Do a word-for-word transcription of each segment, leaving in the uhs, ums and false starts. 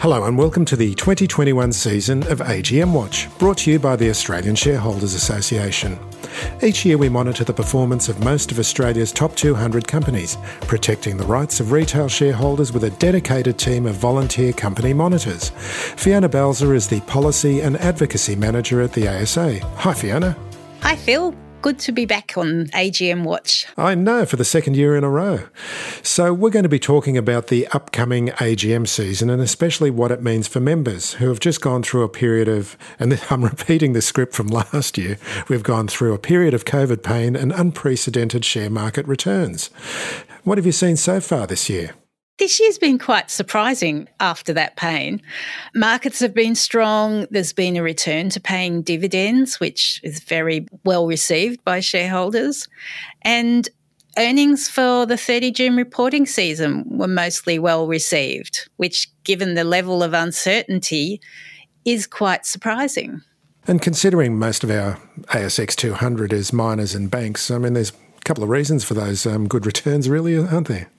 Hello and welcome to the twenty twenty-one season of A G M Watch, brought to you by the Australian Shareholders Association. Each year we monitor the performance of most of Australia's top two hundred companies, protecting the rights of retail shareholders with a dedicated team of volunteer company monitors. Fiona Belzer is the Policy and Advocacy Manager at the A S A. Hi Fiona. Hi Phil. Good to be back on A G M Watch. I know, for the second year in a row. So we're going to be talking about the upcoming A G M season and especially what it means for members who have just gone through a period of, and I'm repeating the script from last year, we've gone through a period of COVID pain and unprecedented share market returns. What have you seen so far this year? This year's been quite surprising after that pain. Markets have been strong. There's been a return to paying dividends, which is very well received by shareholders. And earnings for the thirtieth of June reporting season were mostly well received, which, given the level of uncertainty, is quite surprising. And considering most of our A S X two hundred is miners and banks, I mean, there's a couple of reasons for those um, good returns, really, aren't there?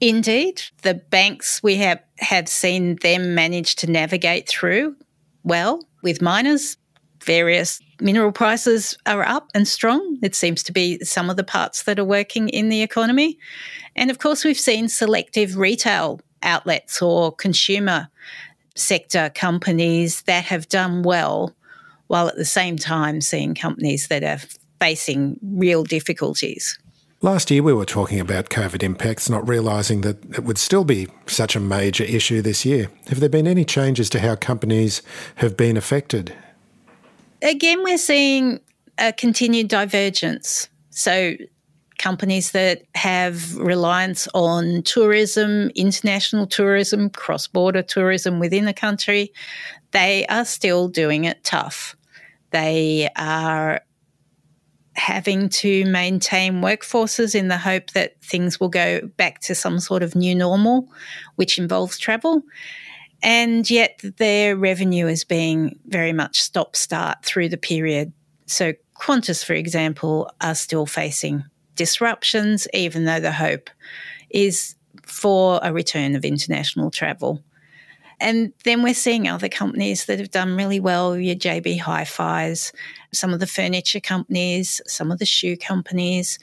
Indeed. The banks, we have, have seen them manage to navigate through well. With miners, various mineral prices are up and strong. It seems to be some of the parts that are working in the economy. And of course, we've seen selective retail outlets or consumer sector companies that have done well, while at the same time seeing companies that are facing real difficulties. Last year we were talking about COVID impacts, not realising that it would still be such a major issue this year. Have there been any changes to how companies have been affected? Again, we're seeing a continued divergence. So companies that have reliance on tourism, international tourism, cross-border tourism within the country, they are still doing it tough. They are having to maintain workforces in the hope that things will go back to some sort of new normal, which involves travel, and yet their revenue is being very much stop-start through the period. So Qantas, for example, are still facing disruptions, even though the hope is for a return of international travel. And then we're seeing other companies that have done really well, your J B Hi-Fi's, some of the furniture companies, some of the shoe companies,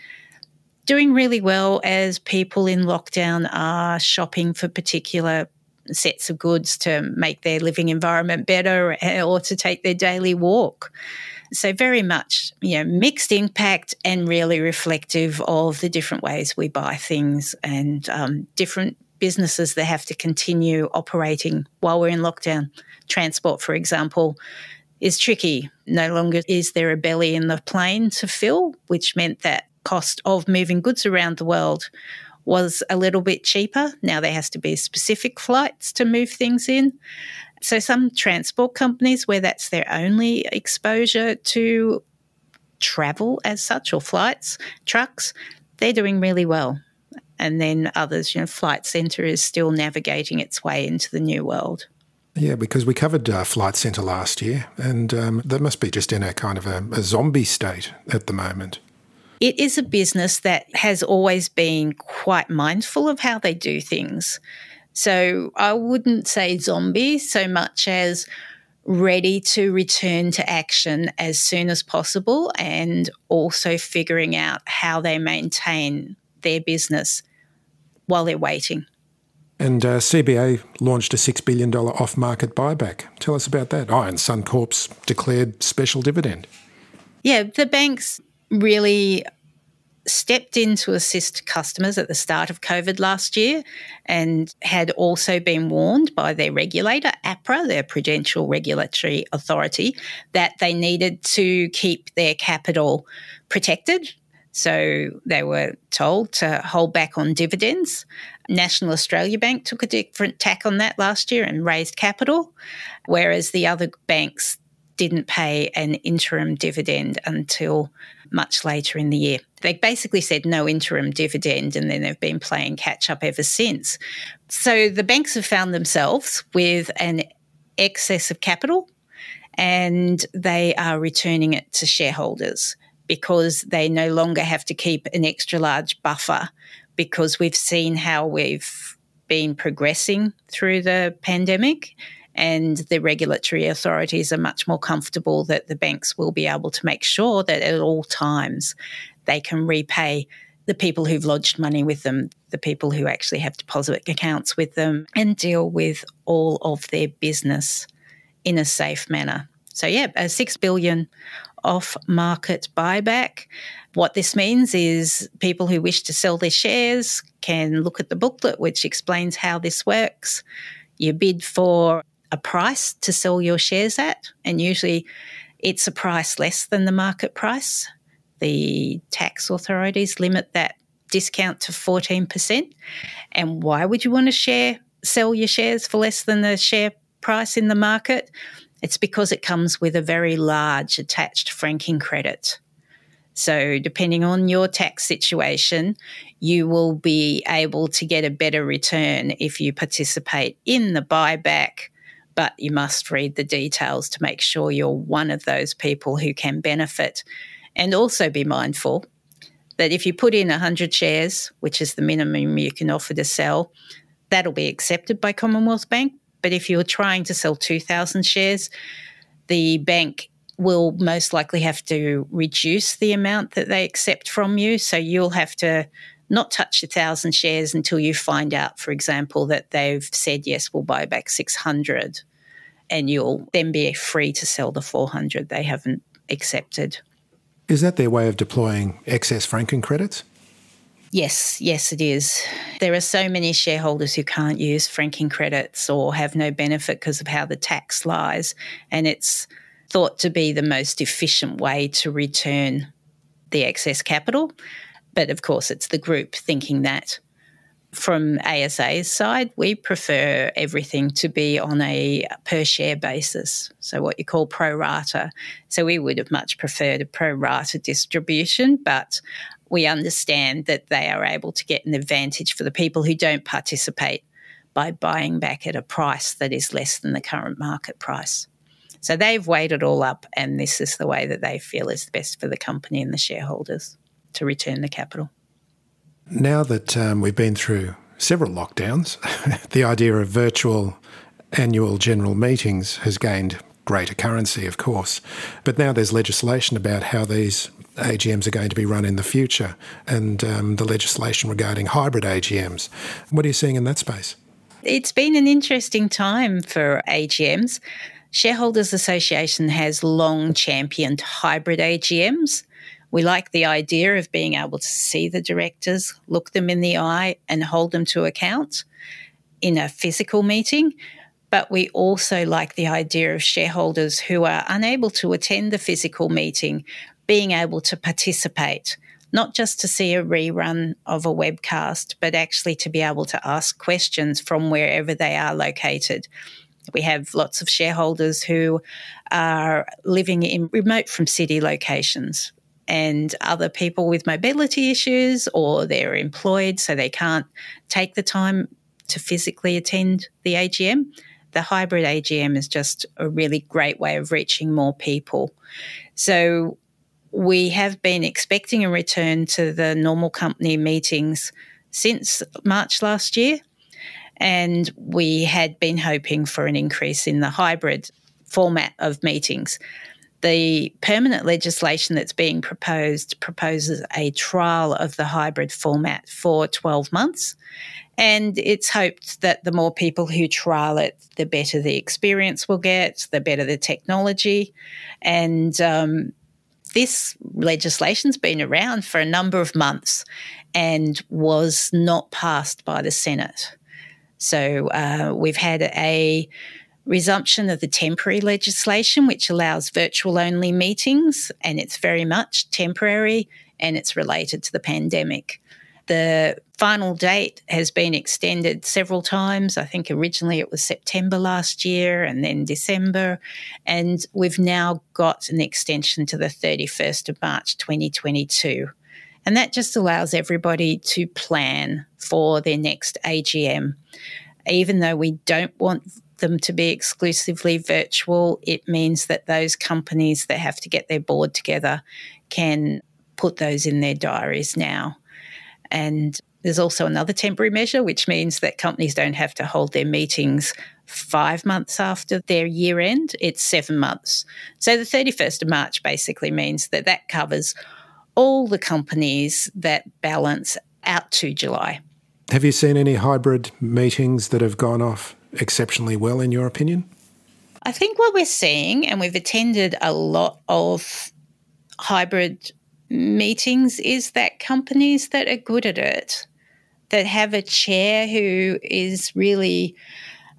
doing really well as people in lockdown are shopping for particular sets of goods to make their living environment better or to take their daily walk. So very much, you know, mixed impact and really reflective of the different ways we buy things and um, different businesses that have to continue operating while we're in lockdown. Transport, for example, is tricky. No longer is there a belly in the plane to fill, which meant that cost of moving goods around the world was a little bit cheaper. Now there has to be specific flights to move things in. So some transport companies, where that's their only exposure to travel as such, or flights, trucks, they're doing really well. And then others, you know, Flight Centre is still navigating its way into the new world. Yeah, because we covered uh, Flight Centre last year, and um, that must be just in a kind of a, a zombie state at the moment. It is a business that has always been quite mindful of how they do things. So I wouldn't say zombie so much as ready to return to action as soon as possible, and also figuring out how they maintain their business while they're waiting. And uh, C B A launched a six billion dollars off-market buyback. Tell us about that. Oh, and Suncorp's declared special dividend. Yeah, the banks really stepped in to assist customers at the start of COVID last year and had also been warned by their regulator, APRA, their Prudential Regulatory Authority, that they needed to keep their capital protected. So they were told to hold back on dividends. National Australia Bank took a different tack on that last year and raised capital, whereas the other banks didn't pay an interim dividend until much later in the year. They basically said no interim dividend, and then they've been playing catch-up ever since. So the banks have found themselves with an excess of capital, and they are returning it to shareholders, because they no longer have to keep an extra large buffer, because we've seen how we've been progressing through the pandemic, and the regulatory authorities are much more comfortable that the banks will be able to make sure that at all times they can repay the people who've lodged money with them, the people who actually have deposit accounts with them, and deal with all of their business in a safe manner. So yeah, a six billion dollars off-market buyback. What this means is people who wish to sell their shares can look at the booklet, which explains how this works. You bid for a price to sell your shares at, and usually it's a price less than the market price. The tax authorities limit that discount to fourteen percent. And why would you want to share sell your shares for less than the share price in the market? It's because it comes with a very large attached franking credit. So depending on your tax situation, you will be able to get a better return if you participate in the buyback, but you must read the details to make sure you're one of those people who can benefit. And also be mindful that if you put in one hundred shares, which is the minimum you can offer to sell, that'll be accepted by Commonwealth Bank. But if you're trying to sell two thousand shares, the bank will most likely have to reduce the amount that they accept from you. So you'll have to not touch one thousand shares until you find out, for example, that they've said, yes, we'll buy back six hundred, and you'll then be free to sell the four hundred they haven't accepted. Is that their way of deploying excess franking credits? Yes, yes it is. There are so many shareholders who can't use franking credits or have no benefit because of how the tax lies, and it's thought to be the most efficient way to return the excess capital. But of course, it's the group thinking that. From A S A's side, we prefer everything to be on a per share basis, so what you call pro rata. So we would have much preferred a pro rata distribution, but we understand that they are able to get an advantage for the people who don't participate by buying back at a price that is less than the current market price. So they've weighed it all up, and this is the way that they feel is the best for the company and the shareholders to return the capital. Now that um, we've been through several lockdowns, the idea of virtual annual general meetings has gained greater currency, of course. But now there's legislation about how these A G Ms are going to be run in the future, and um, the legislation regarding hybrid A G Ms. What are you seeing in that space? It's been an interesting time for A G Ms. Shareholders Association has long championed hybrid A G Ms. We like the idea of being able to see the directors, look them in the eye and hold them to account in a physical meeting, but we also like the idea of shareholders who are unable to attend the physical meeting being able to participate, not just to see a rerun of a webcast, but actually to be able to ask questions from wherever they are located. We have lots of shareholders who are living in remote from city locations, and other people with mobility issues, or they're employed so they can't take the time to physically attend the A G M. The hybrid A G M is just a really great way of reaching more people. So we have been expecting a return to the normal company meetings since March last year, and we had been hoping for an increase in the hybrid format of meetings. The permanent legislation that's being proposed proposes a trial of the hybrid format for twelve months, and it's hoped that the more people who trial it, the better the experience will get, the better the technology. And um, this legislation's been around for a number of months and was not passed by the Senate. So uh, we've had a resumption of the temporary legislation, which allows virtual-only meetings, and it's very much temporary and it's related to the pandemic. The final date has been extended several times. I think originally it was September last year and then December, and we've now got an extension to the thirty-first of March twenty twenty-two. And that just allows everybody to plan for their next A G M. Even though we don't want them to be exclusively virtual, it means that those companies that have to get their board together can put those in their diaries now. And There's also another temporary measure, which means that companies don't have to hold their meetings five months after their year end. It's seven months. So the thirty-first of March basically means that that covers all the companies that balance out to July. Have you seen any hybrid meetings that have gone off exceptionally well, in your opinion? I think what we're seeing, and we've attended a lot of hybrid meetings, is that companies that are good at it, that have a chair who is really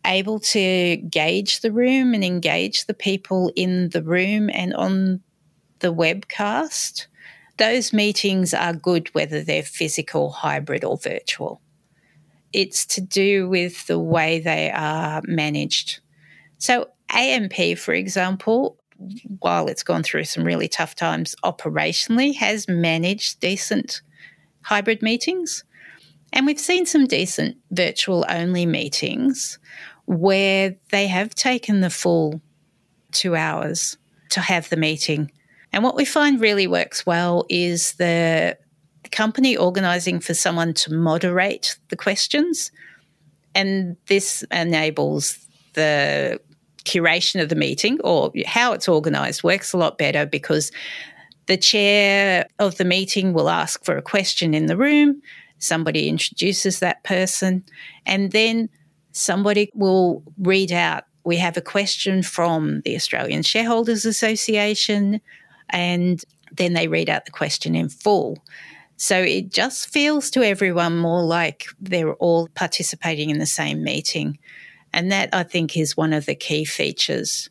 able to gauge the room and engage the people in the room and on the webcast, those meetings are good whether they're physical, hybrid or virtual. It's to do with the way they are managed. So A M P, for example, while it's gone through some really tough times operationally, has managed decent hybrid meetings. And we've seen some decent virtual-only meetings where they have taken the full two hours to have the meeting. And what we find really works well is the company organising for someone to moderate the questions, and this enables the curation of the meeting, or how it's organised works a lot better, because the chair of the meeting will ask for a question in the room, somebody introduces that person, and then somebody will read out, we have a question from the Australian Shareholders Association, and then they read out the question in full. So it just feels to everyone more like they're all participating in the same meeting. And that, I think, is one of the key features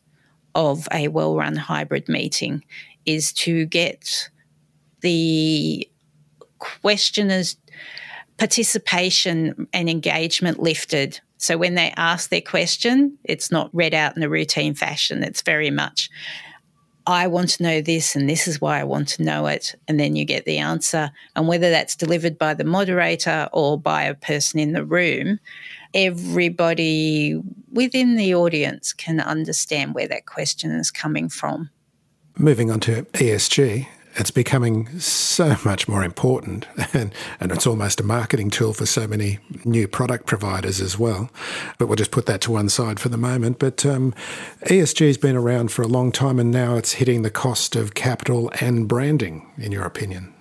of a well-run hybrid meeting, is to get the questioners' participation and engagement lifted. So when they ask their question, it's not read out in a routine fashion. It's very much, I want to know this and this is why I want to know it, and then you get the answer. And whether that's delivered by the moderator or by a person in the room, everybody within the audience can understand where that question is coming from. Moving on to E S G, it's becoming so much more important, and, and it's almost a marketing tool for so many new product providers as well. But we'll just put that to one side for the moment. But um, E S G has been around for a long time, and now it's hitting the cost of capital and branding, in your opinion.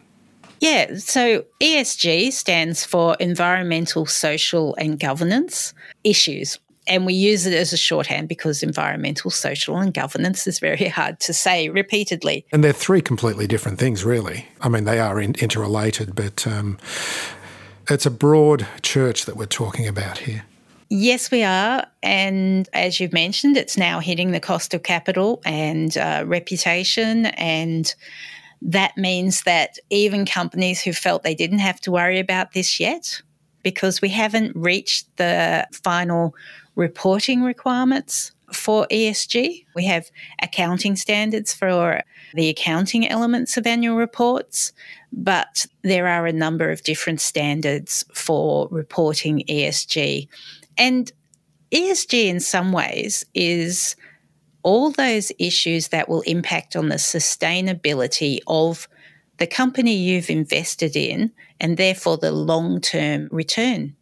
Yeah, so E S G stands for Environmental, Social and Governance Issues. And we use it as a shorthand because environmental, social and governance is very hard to say repeatedly. And they're three completely different things, really. I mean, they are in- interrelated, but um, it's a broad church that we're talking about here. Yes, we are. And as you've mentioned, it's now hitting the cost of capital and uh, reputation, and that means that even companies who felt they didn't have to worry about this yet, because we haven't reached the final reporting requirements for E S G. We have accounting standards for the accounting elements of annual reports, but there are a number of different standards for reporting E S G. And E S G in some ways is all those issues that will impact on the sustainability of the company you've invested in, and therefore the long-term return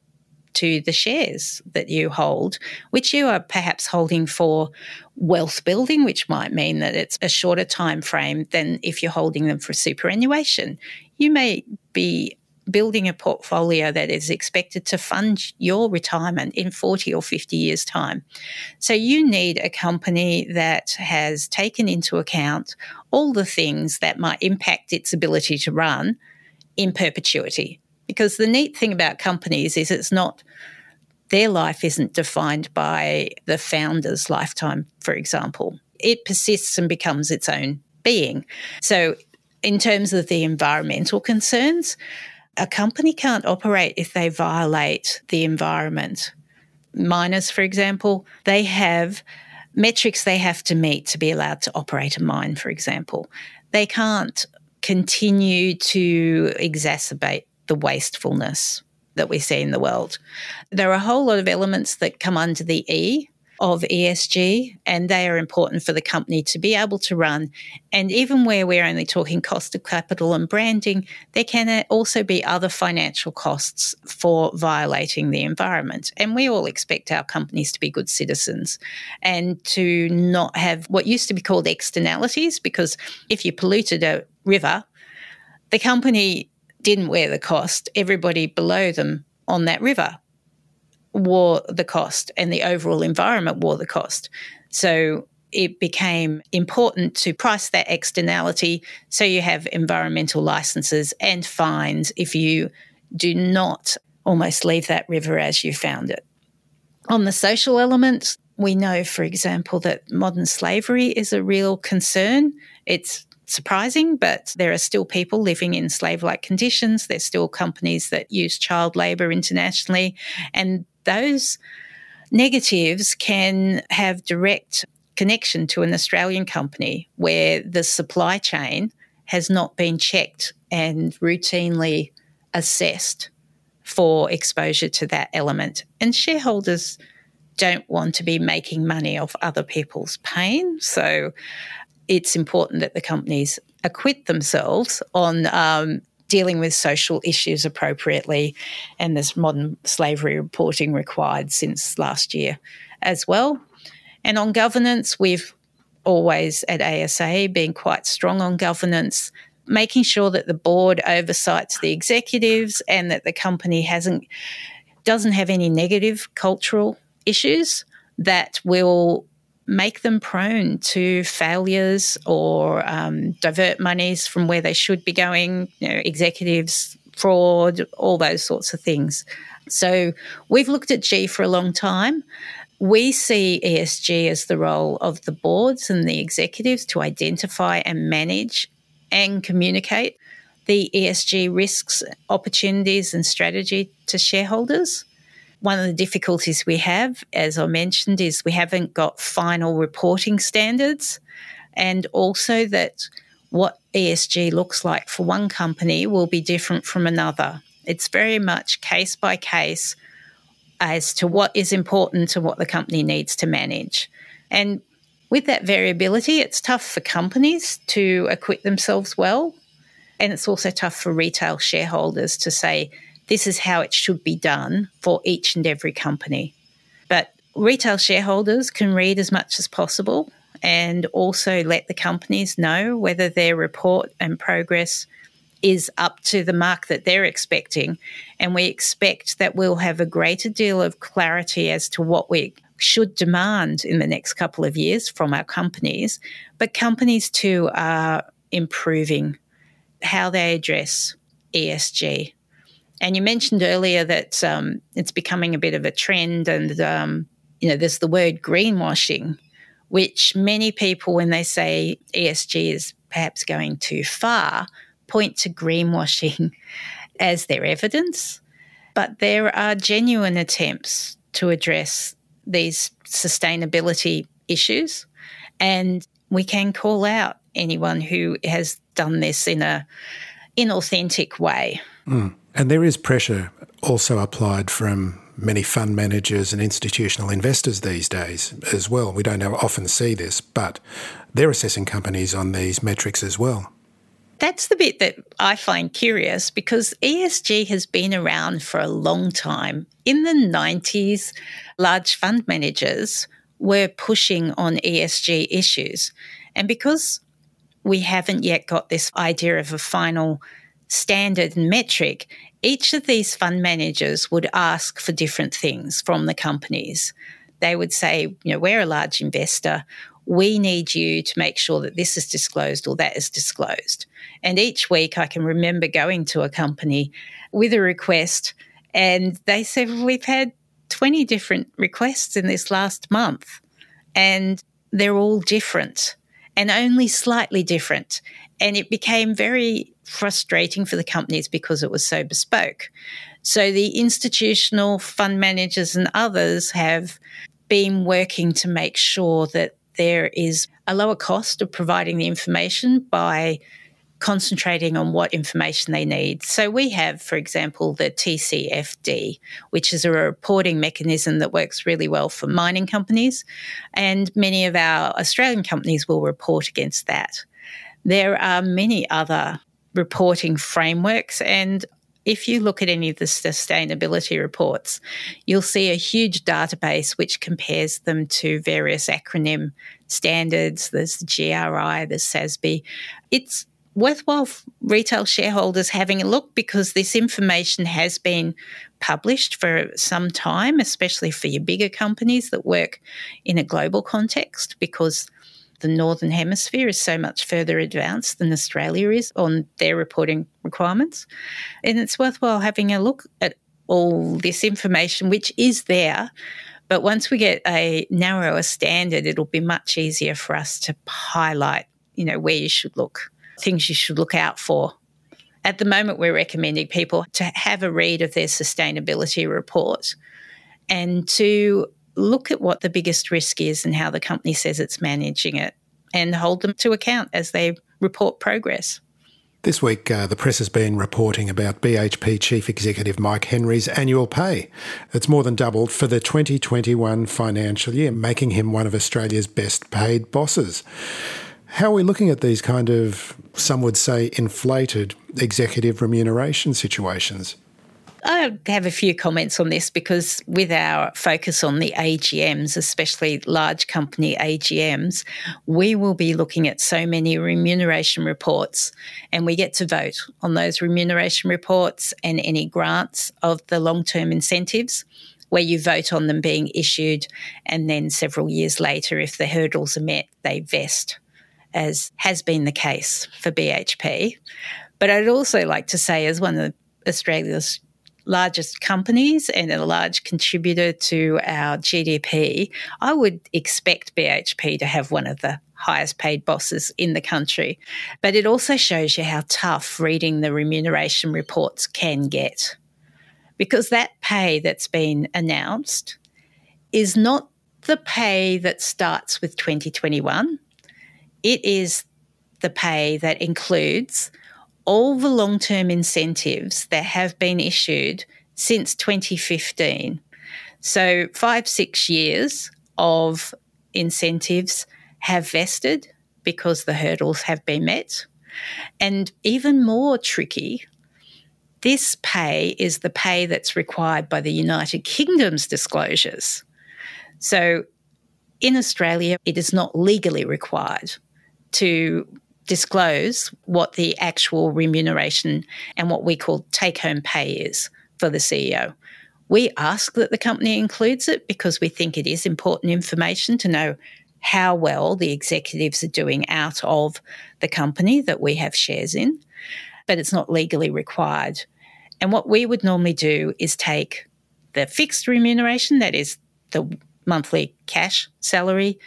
to the shares that you hold, which you are perhaps holding for wealth building, which might mean that it's a shorter time frame than if you're holding them for superannuation. You may be building a portfolio that is expected to fund your retirement in forty or fifty years' time. So you need a company that has taken into account all the things that might impact its ability to run in perpetuity. Because the neat thing about companies is it's not, their life isn't defined by the founder's lifetime, for example. It persists and becomes its own being. So in terms of the environmental concerns, a company can't operate if they violate the environment. Miners, for example, they have metrics they have to meet to be allowed to operate a mine, for example. They can't continue to exacerbate the wastefulness that we see in the world. There are a whole lot of elements that come under the E of E S G, and they are important for the company to be able to run. And even where we're only talking cost of capital and branding, there can also be other financial costs for violating the environment. And we all expect our companies to be good citizens and to not have what used to be called externalities, because if you polluted a river, the company didn't wear the cost. Everybody below them on that river wore the cost, and the overall environment wore the cost. So it became important to price that externality, so you have environmental licenses and fines if you do not almost leave that river as you found it. On the social element, we know, for example, that modern slavery is a real concern. It's surprising, but there are still people living in slave-like conditions. There's still companies that use child labour internationally, and those negatives can have direct connection to an Australian company where the supply chain has not been checked and routinely assessed for exposure to that element. And shareholders don't want to be making money off other people's pain, so it's important that the companies acquit themselves on um, dealing with social issues appropriately, and there's modern slavery reporting required since last year as well. And on governance, we've always at A S A been quite strong on governance, making sure that the board oversights the executives and that the company hasn't doesn't have any negative cultural issues that will make them prone to failures or um, divert monies from where they should be going, you know, executives, fraud, all those sorts of things. So we've looked at G for a long time. We see E S G as the role of the boards and the executives to identify and manage and communicate the E S G risks, opportunities and strategy to shareholders. One of the difficulties we have, as I mentioned, is we haven't got final reporting standards, and also that what E S G looks like for one company will be different from another. It's very much case by case as to what is important to what the company needs to manage. And with that variability, it's tough for companies to acquit themselves well, and it's also tough for retail shareholders to say, this is how it should be done for each and every company. But retail shareholders can read as much as possible and also let the companies know whether their report and progress is up to the mark that they're expecting. And we expect that we'll have a greater deal of clarity as to what we should demand in the next couple of years from our companies. But companies too are improving how they address E S G. And you mentioned earlier that um, it's becoming a bit of a trend, and um, you know, there's the word greenwashing, which many people, when they say E S G is perhaps going too far, point to greenwashing as their evidence. But there are genuine attempts to address these sustainability issues, and we can call out anyone who has done this in a inauthentic way. Mm. And there is pressure also applied from many fund managers and institutional investors these days as well. We don't often see this, but they're assessing companies on these metrics as well. That's the bit that I find curious, because E S G has been around for a long time. In the nineties, large fund managers were pushing on E S G issues. And because we haven't yet got this idea of a final standard and metric, each of these fund managers would ask for different things from the companies. They would say, you know, we're a large investor. We need you to make sure that this is disclosed or that is disclosed. And each week I can remember going to a company with a request, and they said, we've had twenty different requests in this last month, and they're all different and only slightly different. And it became very frustrating for the companies because it was so bespoke. So the institutional fund managers and others have been working to make sure that there is a lower cost of providing the information by concentrating on what information they need. So we have, for example, the T C F D, which is a reporting mechanism that works really well for mining companies, and many of our Australian companies will report against that. There are many other reporting frameworks, and if you look at any of the sustainability reports, you'll see a huge database which compares them to various acronym standards. There's the G R I, there's S A S B. It's worthwhile retail shareholders having a look, because this information has been published for some time, especially for your bigger companies that work in a global context, because the Northern Hemisphere is so much further advanced than Australia is on their reporting requirements. And it's worthwhile having a look at all this information, which is there. But once we get a narrower standard, it'll be much easier for us to highlight, you know, where you should look, things you should look out for. At the moment, we're recommending people to have a read of their sustainability report and to look at what the biggest risk is and how the company says it's managing it, and hold them to account as they report progress. This week, uh, the press has been reporting about B H P Chief Executive Mike Henry's annual pay. It's more than doubled for the twenty twenty-one financial year, making him one of Australia's best paid bosses. How are we looking at these kind of, some would say, inflated executive remuneration situations? I have a few comments on this, because with our focus on the A G Ms, especially large company A G Ms, we will be looking at so many remuneration reports, and we get to vote on those remuneration reports and any grants of the long-term incentives, where you vote on them being issued, and then several years later, if the hurdles are met, they vest, as has been the case for B H P. But I'd also like to say, as one of Australia's largest companies and a large contributor to our G D P, I would expect B H P to have one of the highest paid bosses in the country. But it also shows you how tough reading the remuneration reports can get, because that pay that's been announced is not the pay that starts with twenty twenty-one. It is the pay that includes all the long-term incentives that have been issued since twenty fifteen. So five, six years of incentives have vested because the hurdles have been met. And even more tricky, this pay is the pay that's required by the United Kingdom's disclosures. So in Australia, it is not legally required to disclose what the actual remuneration and what we call take-home pay is for the C E O. We ask that the company includes it because we think it is important information to know how well the executives are doing out of the company that we have shares in, but it's not legally required. And what we would normally do is take the fixed remuneration, that is the monthly cash salary,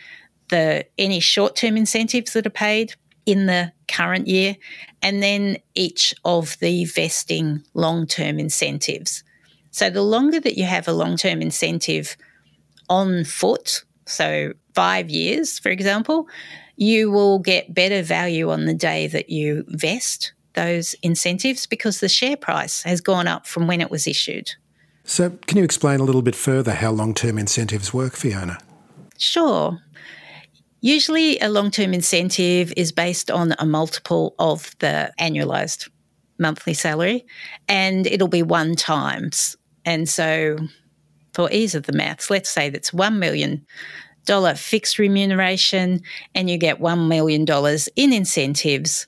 the any short-term incentives that are paid in the current year, and then each of the vesting long-term incentives. So the longer that you have a long-term incentive on foot, so five years, for example, you will get better value on the day that you vest those incentives, because the share price has gone up from when it was issued. So can you explain a little bit further how long-term incentives work, Fiona? Sure. Usually a long-term incentive is based on a multiple of the annualised monthly salary, and it'll be one times. And so for ease of the maths, let's say that's one million dollars fixed remuneration and you get one million dollars in incentives.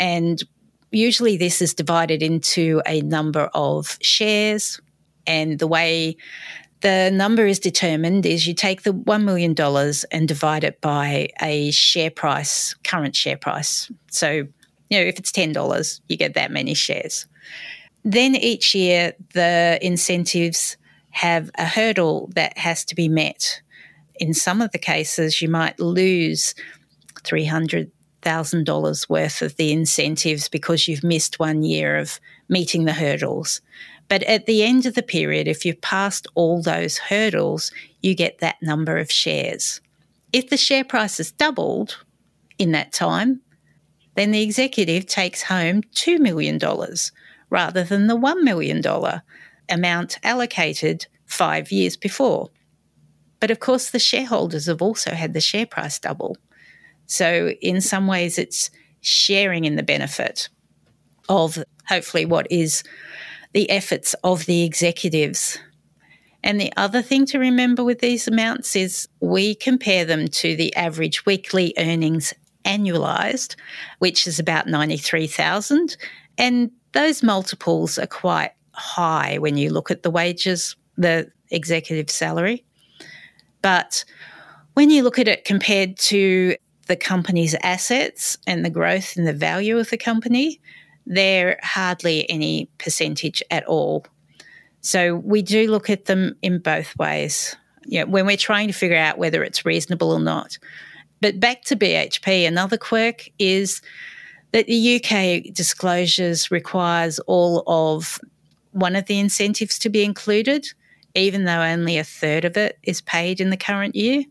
And usually this is divided into a number of shares, and the way the number is determined is you take the one million dollars and divide it by a share price, current share price. So, you know, if it's ten dollars, you get that many shares. Then each year the incentives have a hurdle that has to be met. In some of the cases, you might lose three hundred thousand dollars worth of the incentives because you've missed one year of meeting the hurdles. But at the end of the period, if you've passed all those hurdles, you get that number of shares. If the share price has doubled in that time, then the executive takes home two million dollars rather than the one million dollars amount allocated five years before. But of course, the shareholders have also had the share price double. So in some ways, it's sharing in the benefit of hopefully what is the efforts of the executives. And the other thing to remember with these amounts is we compare them to the average weekly earnings annualised, which is about ninety-three thousand dollars. And those multiples are quite high when you look at the wages, the executive salary. But when you look at it compared to the company's assets and the growth in the value of the company, they're hardly any percentage at all. So we do look at them in both ways, you know, when we're trying to figure out whether it's reasonable or not. But back to B H P, another quirk is that the U K disclosures requires all of one of the incentives to be included, even though only a third of it is paid in the current year.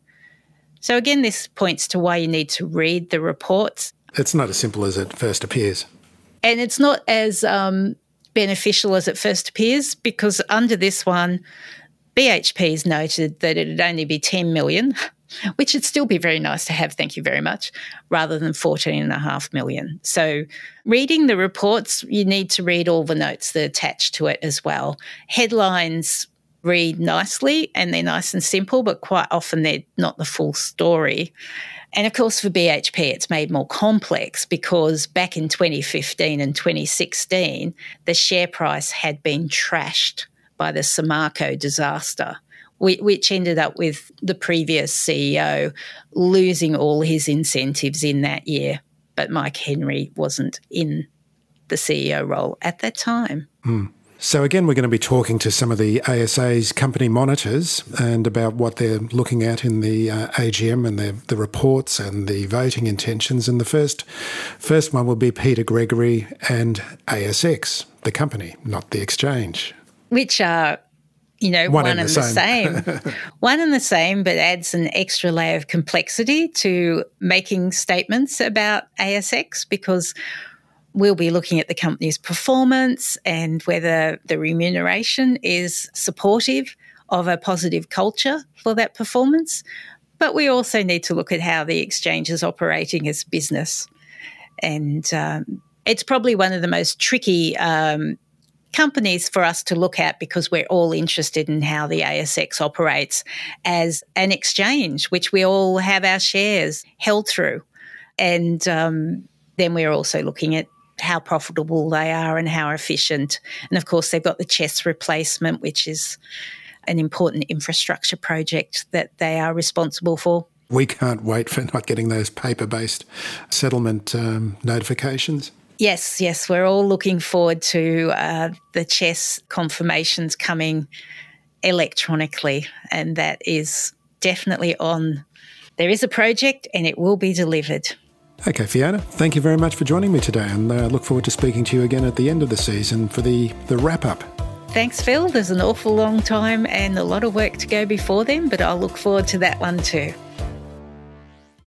So again, this points to why you need to read the reports. It's not as simple as it first appears. And it's not as um, beneficial as it first appears, because under this one, B H P has noted that it would only be ten million dollars, which would still be very nice to have, thank you very much, rather than fourteen point five million dollars. So reading the reports, you need to read all the notes that are attached to it as well. Headlines read nicely and they're nice and simple, but quite often they're not the full story. And of course for B H P it's made more complex because back in twenty fifteen and twenty sixteen the share price had been trashed by the Samarco disaster, which ended up with the previous C E O losing all his incentives in that year. But Mike Henry wasn't in the C E O role at that time. Mm. So again, we're going to be talking to some of the A S A's company monitors and about what they're looking at in the uh, A G M and the, the reports and the voting intentions. And the first first one will be Peter Gregory and A S X, the company, not the exchange. Which are, you know, one, one and the same. The same. One and the same, but adds an extra layer of complexity to making statements about A S X because we'll be looking at the company's performance and whether the remuneration is supportive of a positive culture for that performance. But we also need to look at how the exchange is operating as business. And um, it's probably one of the most tricky um, companies for us to look at because we're all interested in how the A S X operates as an exchange, which we all have our shares held through. And um, then we're also looking at how profitable they are and how efficient. And, of course, they've got the CHESS replacement, which is an important infrastructure project that they are responsible for. We can't wait for not getting those paper-based settlement um, notifications. Yes, yes. We're all looking forward to uh, the CHESS confirmations coming electronically, and that is definitely on. There is a project and it will be delivered. Okay, Fiona, thank you very much for joining me today, and I uh, look forward to speaking to you again at the end of the season for the, the wrap-up. Thanks, Phil. There's an awful long time and a lot of work to go before then, but I'll look forward to that one too.